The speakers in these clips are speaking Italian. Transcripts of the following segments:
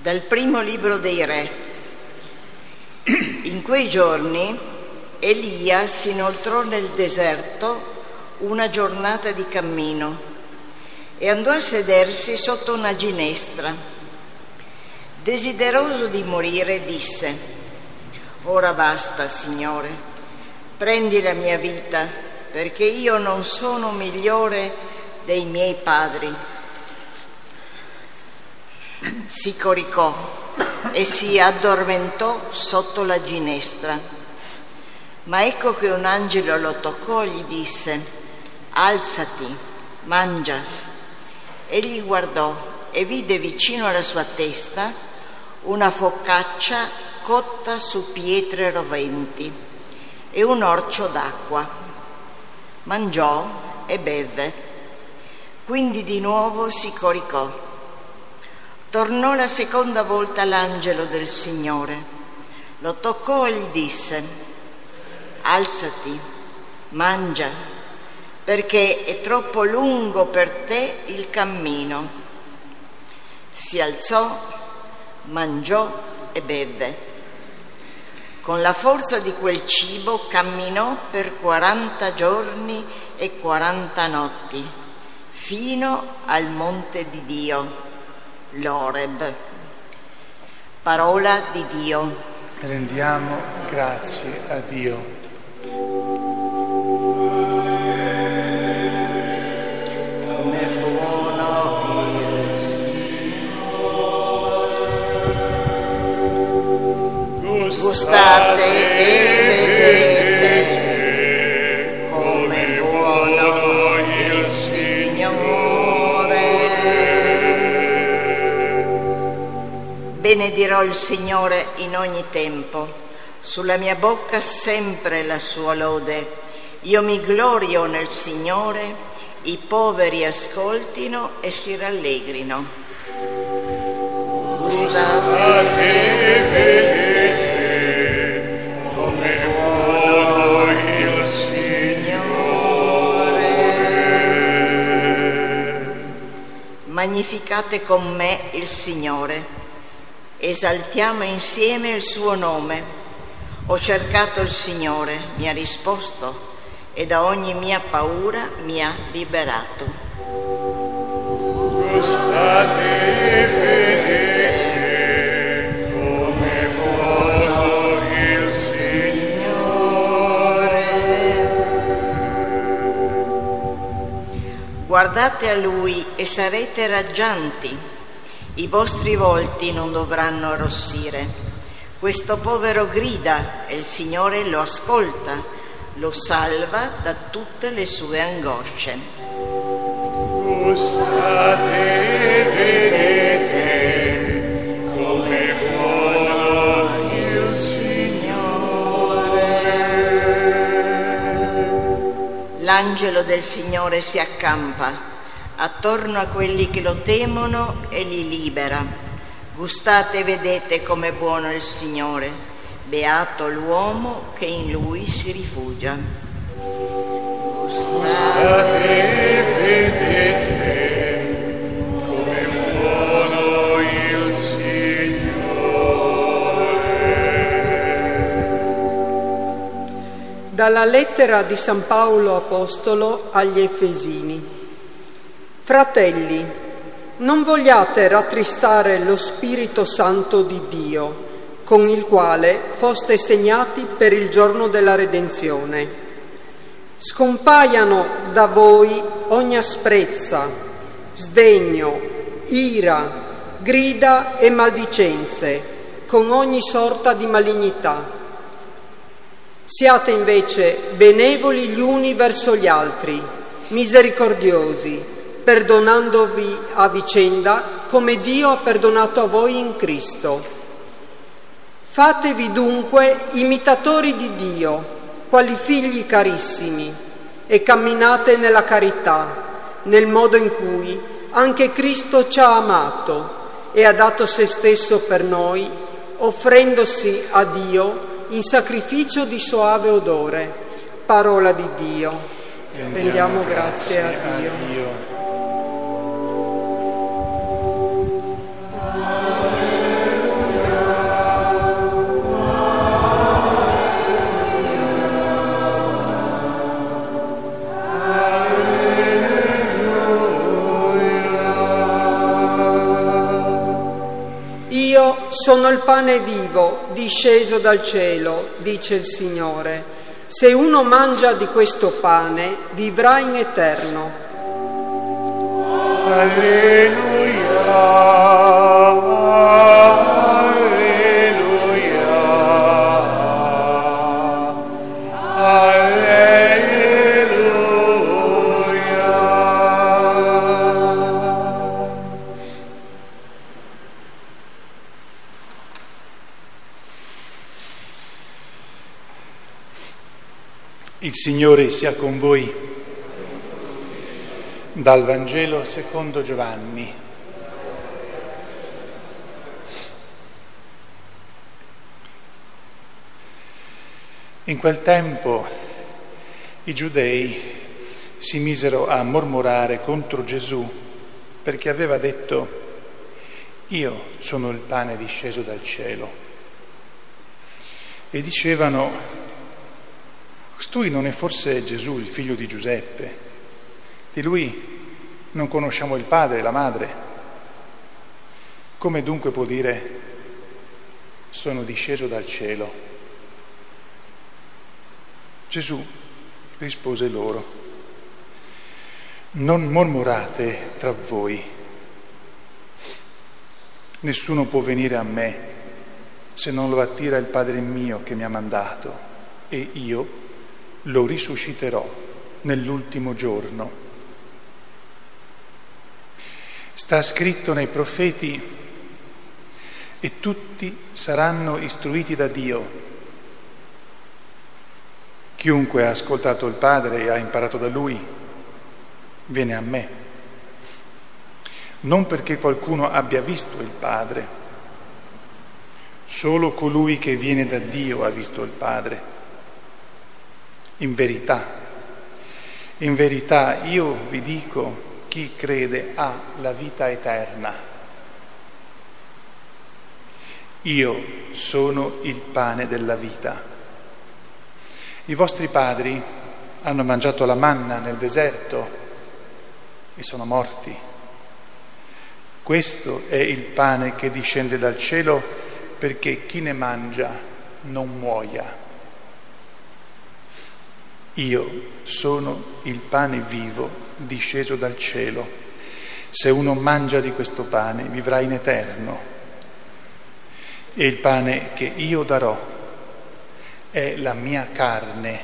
Dal primo libro dei Re. In quei giorni Elia si inoltrò nel deserto una giornata di cammino e andò a sedersi sotto una ginestra. Desideroso di morire, disse: «Ora basta, Signore, prendi la mia vita, perché io non sono migliore dei miei padri». Si coricò e si addormentò sotto la ginestra. Ma ecco che un angelo lo toccò e gli disse: «Alzati, mangia». Egli guardò e vide vicino alla sua testa una focaccia cotta su pietre roventi e un orcio d'acqua. Mangiò e bevve. Quindi di nuovo si coricò. Tornò la seconda volta l'angelo del Signore, lo toccò e gli disse: «Alzati, mangia, perché è troppo lungo per te il cammino». Si alzò, mangiò e bevve. Con la forza di quel cibo camminò per 40 giorni e 40 notti, fino al monte di Dio, l'Oreb. Parola di Dio. Rendiamo grazie a Dio. Gustate e vedete come è buono il Signore. Benedirò il Signore in ogni tempo, sulla mia bocca sempre la sua lode. Io mi glorio nel Signore, i poveri ascoltino e si rallegrino. Gustate e vedete come è buono il Signore. Magnificate con me il Signore. Esaltiamo insieme il suo nome. Ho cercato il Signore, mi ha risposto e da ogni mia paura mi ha liberato. Gustate e vedete come è buono il Signore. Guardate a Lui e sarete raggianti. I vostri volti non dovranno arrossire. Questo povero grida e il Signore lo ascolta, lo salva da tutte le sue angosce. Gustate e vedete come è buono il Signore. L'angelo del Signore si accampa attorno a quelli che lo temono e li libera. Gustate e vedete com'è buono il Signore, beato l'uomo che in Lui si rifugia. Gustate e vedete com'è buono il Signore. Dalla lettera di San Paolo Apostolo agli Efesini. Fratelli, non vogliate rattristare lo Spirito Santo di Dio, con il quale foste segnati per il giorno della redenzione. Scompaiano da voi ogni asprezza, sdegno, ira, grida e maldicenze, con ogni sorta di malignità. Siate invece benevoli gli uni verso gli altri, misericordiosi, perdonandovi a vicenda come Dio ha perdonato a voi in Cristo. Fatevi dunque imitatori di Dio, quali figli carissimi, e camminate nella carità, nel modo in cui anche Cristo ci ha amato e ha dato se stesso per noi, offrendosi a Dio in sacrificio di soave odore. Parola di Dio. Rendiamo grazie a Dio. Amen. Sono il pane vivo, disceso dal cielo, dice il Signore. Se uno mangia di questo pane, vivrà in eterno. Alleluia! Il Signore sia con voi. Dal Vangelo secondo Giovanni. In quel tempo i giudei si misero a mormorare contro Gesù perché aveva detto: io sono il pane disceso dal cielo. E dicevano: costui non è forse Gesù, il figlio di Giuseppe? Di lui non conosciamo il padre e la madre. Come dunque può dire: sono disceso dal cielo? Gesù rispose loro: non mormorate tra voi. Nessuno può venire a me se non lo attira il Padre mio che mi ha mandato, e io lo risusciterò nell'ultimo giorno. Sta scritto nei profeti: e tutti saranno istruiti da Dio. Chiunque ha ascoltato il Padre e ha imparato da Lui, viene a me. Non perché qualcuno abbia visto il Padre, solo colui che viene da Dio ha visto il Padre. In verità io vi dico, chi crede ha la vita eterna. Io sono il pane della vita. I vostri padri hanno mangiato la manna nel deserto e sono morti. Questo è il pane che discende dal cielo perché chi ne mangia non muoia. Io sono il pane vivo disceso dal cielo. Se uno mangia di questo pane, vivrà in eterno. E il pane che io darò è la mia carne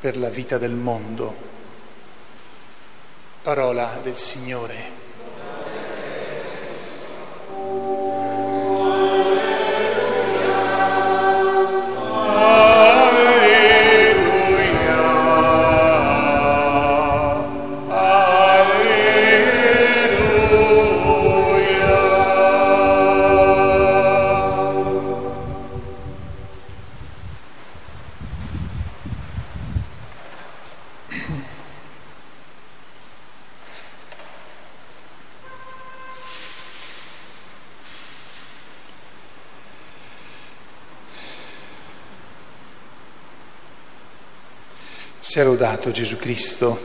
per la vita del mondo. Parola del Signore. Sia lodato Gesù Cristo.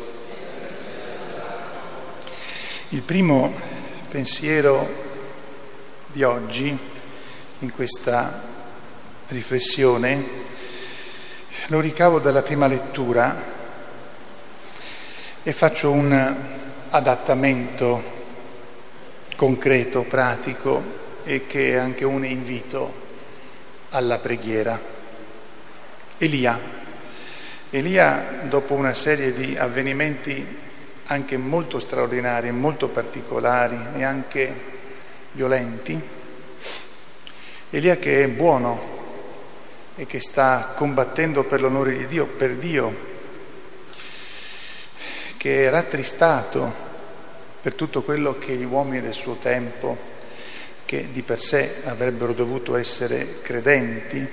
Il primo pensiero di oggi, in questa riflessione, lo ricavo dalla prima lettura e faccio un adattamento concreto, pratico, e che è anche un invito alla preghiera. Elia, dopo una serie di avvenimenti anche molto straordinari, molto particolari e anche violenti, Elia che è buono e che sta combattendo per l'onore di Dio, per Dio, che è rattristato per tutto quello che gli uomini del suo tempo, che di per sé avrebbero dovuto essere credenti,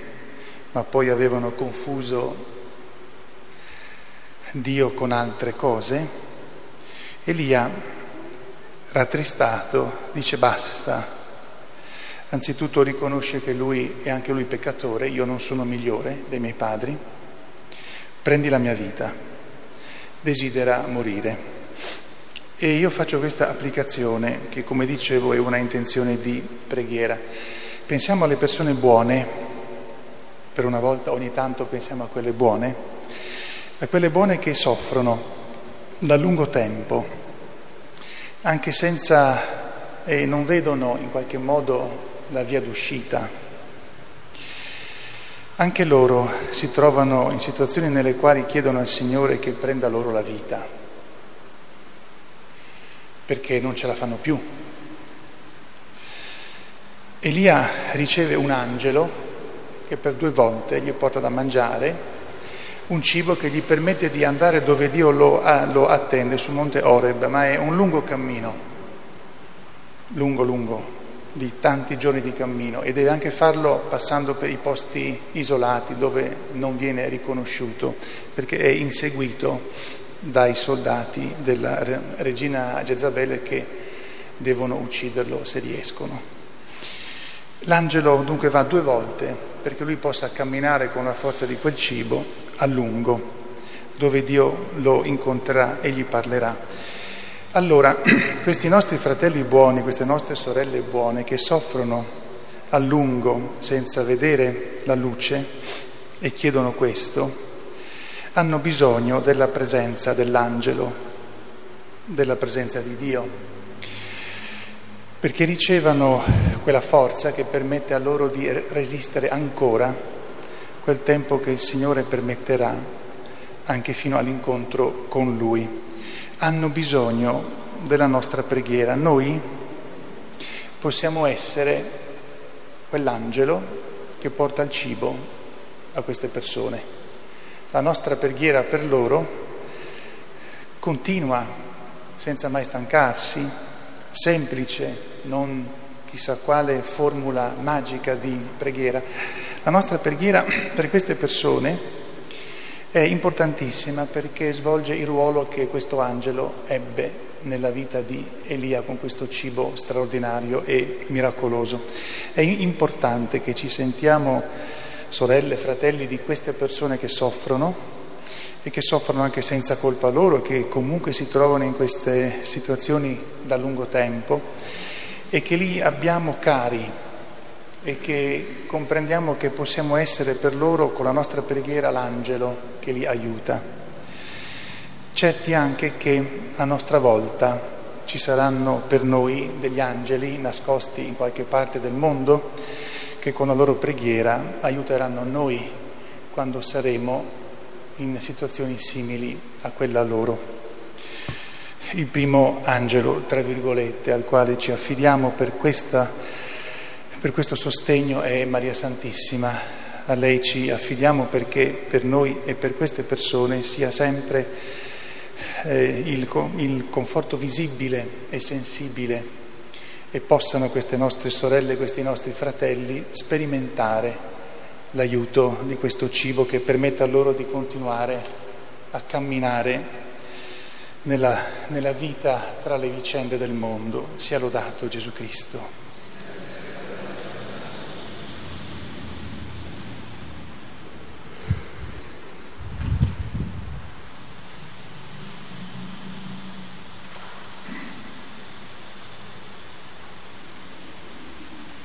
ma poi avevano confuso Dio con altre cose, Elia, rattristato, dice basta. Anzitutto riconosce che lui è anche lui peccatore, io non sono migliore dei miei padri, prendi la mia vita, desidera morire. E io faccio questa applicazione che, come dicevo, è una intenzione di preghiera. Pensiamo alle persone buone, per una volta ogni tanto pensiamo a quelle buone che soffrono da lungo tempo, anche senza non vedono in qualche modo la via d'uscita. Anche loro si trovano in situazioni nelle quali chiedono al Signore che prenda loro la vita, perché non ce la fanno più. Elia riceve un angelo che per 2 volte gli porta da mangiare un cibo che gli permette di andare dove Dio lo attende, sul monte Oreb, ma è un lungo cammino, lungo, di tanti giorni di cammino, e deve anche farlo passando per i posti isolati dove non viene riconosciuto, perché è inseguito dai soldati della regina Gezabele che devono ucciderlo se riescono. L'angelo dunque va 2 volte perché lui possa camminare con la forza di quel cibo a lungo, dove Dio lo incontrerà e gli parlerà. Allora, questi nostri fratelli buoni, queste nostre sorelle buone che soffrono a lungo senza vedere la luce e chiedono questo, hanno bisogno della presenza dell'angelo, della presenza di Dio, perché ricevano quella forza che permette a loro di resistere ancora quel tempo che il Signore permetterà, anche fino all'incontro con Lui. Hanno bisogno della nostra preghiera. Noi possiamo essere quell'angelo che porta il cibo a queste persone. La nostra preghiera per loro continua, senza mai stancarsi, semplice, non chissà quale formula magica di preghiera. La nostra preghiera per queste persone è importantissima perché svolge il ruolo che questo angelo ebbe nella vita di Elia con questo cibo straordinario e miracoloso. È importante che ci sentiamo sorelle, fratelli di queste persone che soffrono e che soffrono anche senza colpa loro, che comunque si trovano in queste situazioni da lungo tempo, e che li abbiamo cari e che comprendiamo che possiamo essere per loro con la nostra preghiera l'angelo che li aiuta, certi anche che a nostra volta ci saranno per noi degli angeli nascosti in qualche parte del mondo che con la loro preghiera aiuteranno noi quando saremo in situazioni simili a quella loro. Il primo angelo, tra virgolette, al quale ci affidiamo per questo sostegno è Maria Santissima. A lei ci affidiamo perché per noi e per queste persone sia sempre il conforto visibile e sensibile, e possano queste nostre sorelle, questi nostri fratelli sperimentare l'aiuto di questo cibo che permetta loro di continuare a camminare nella vita tra le vicende del mondo. Sia lodato Gesù Cristo.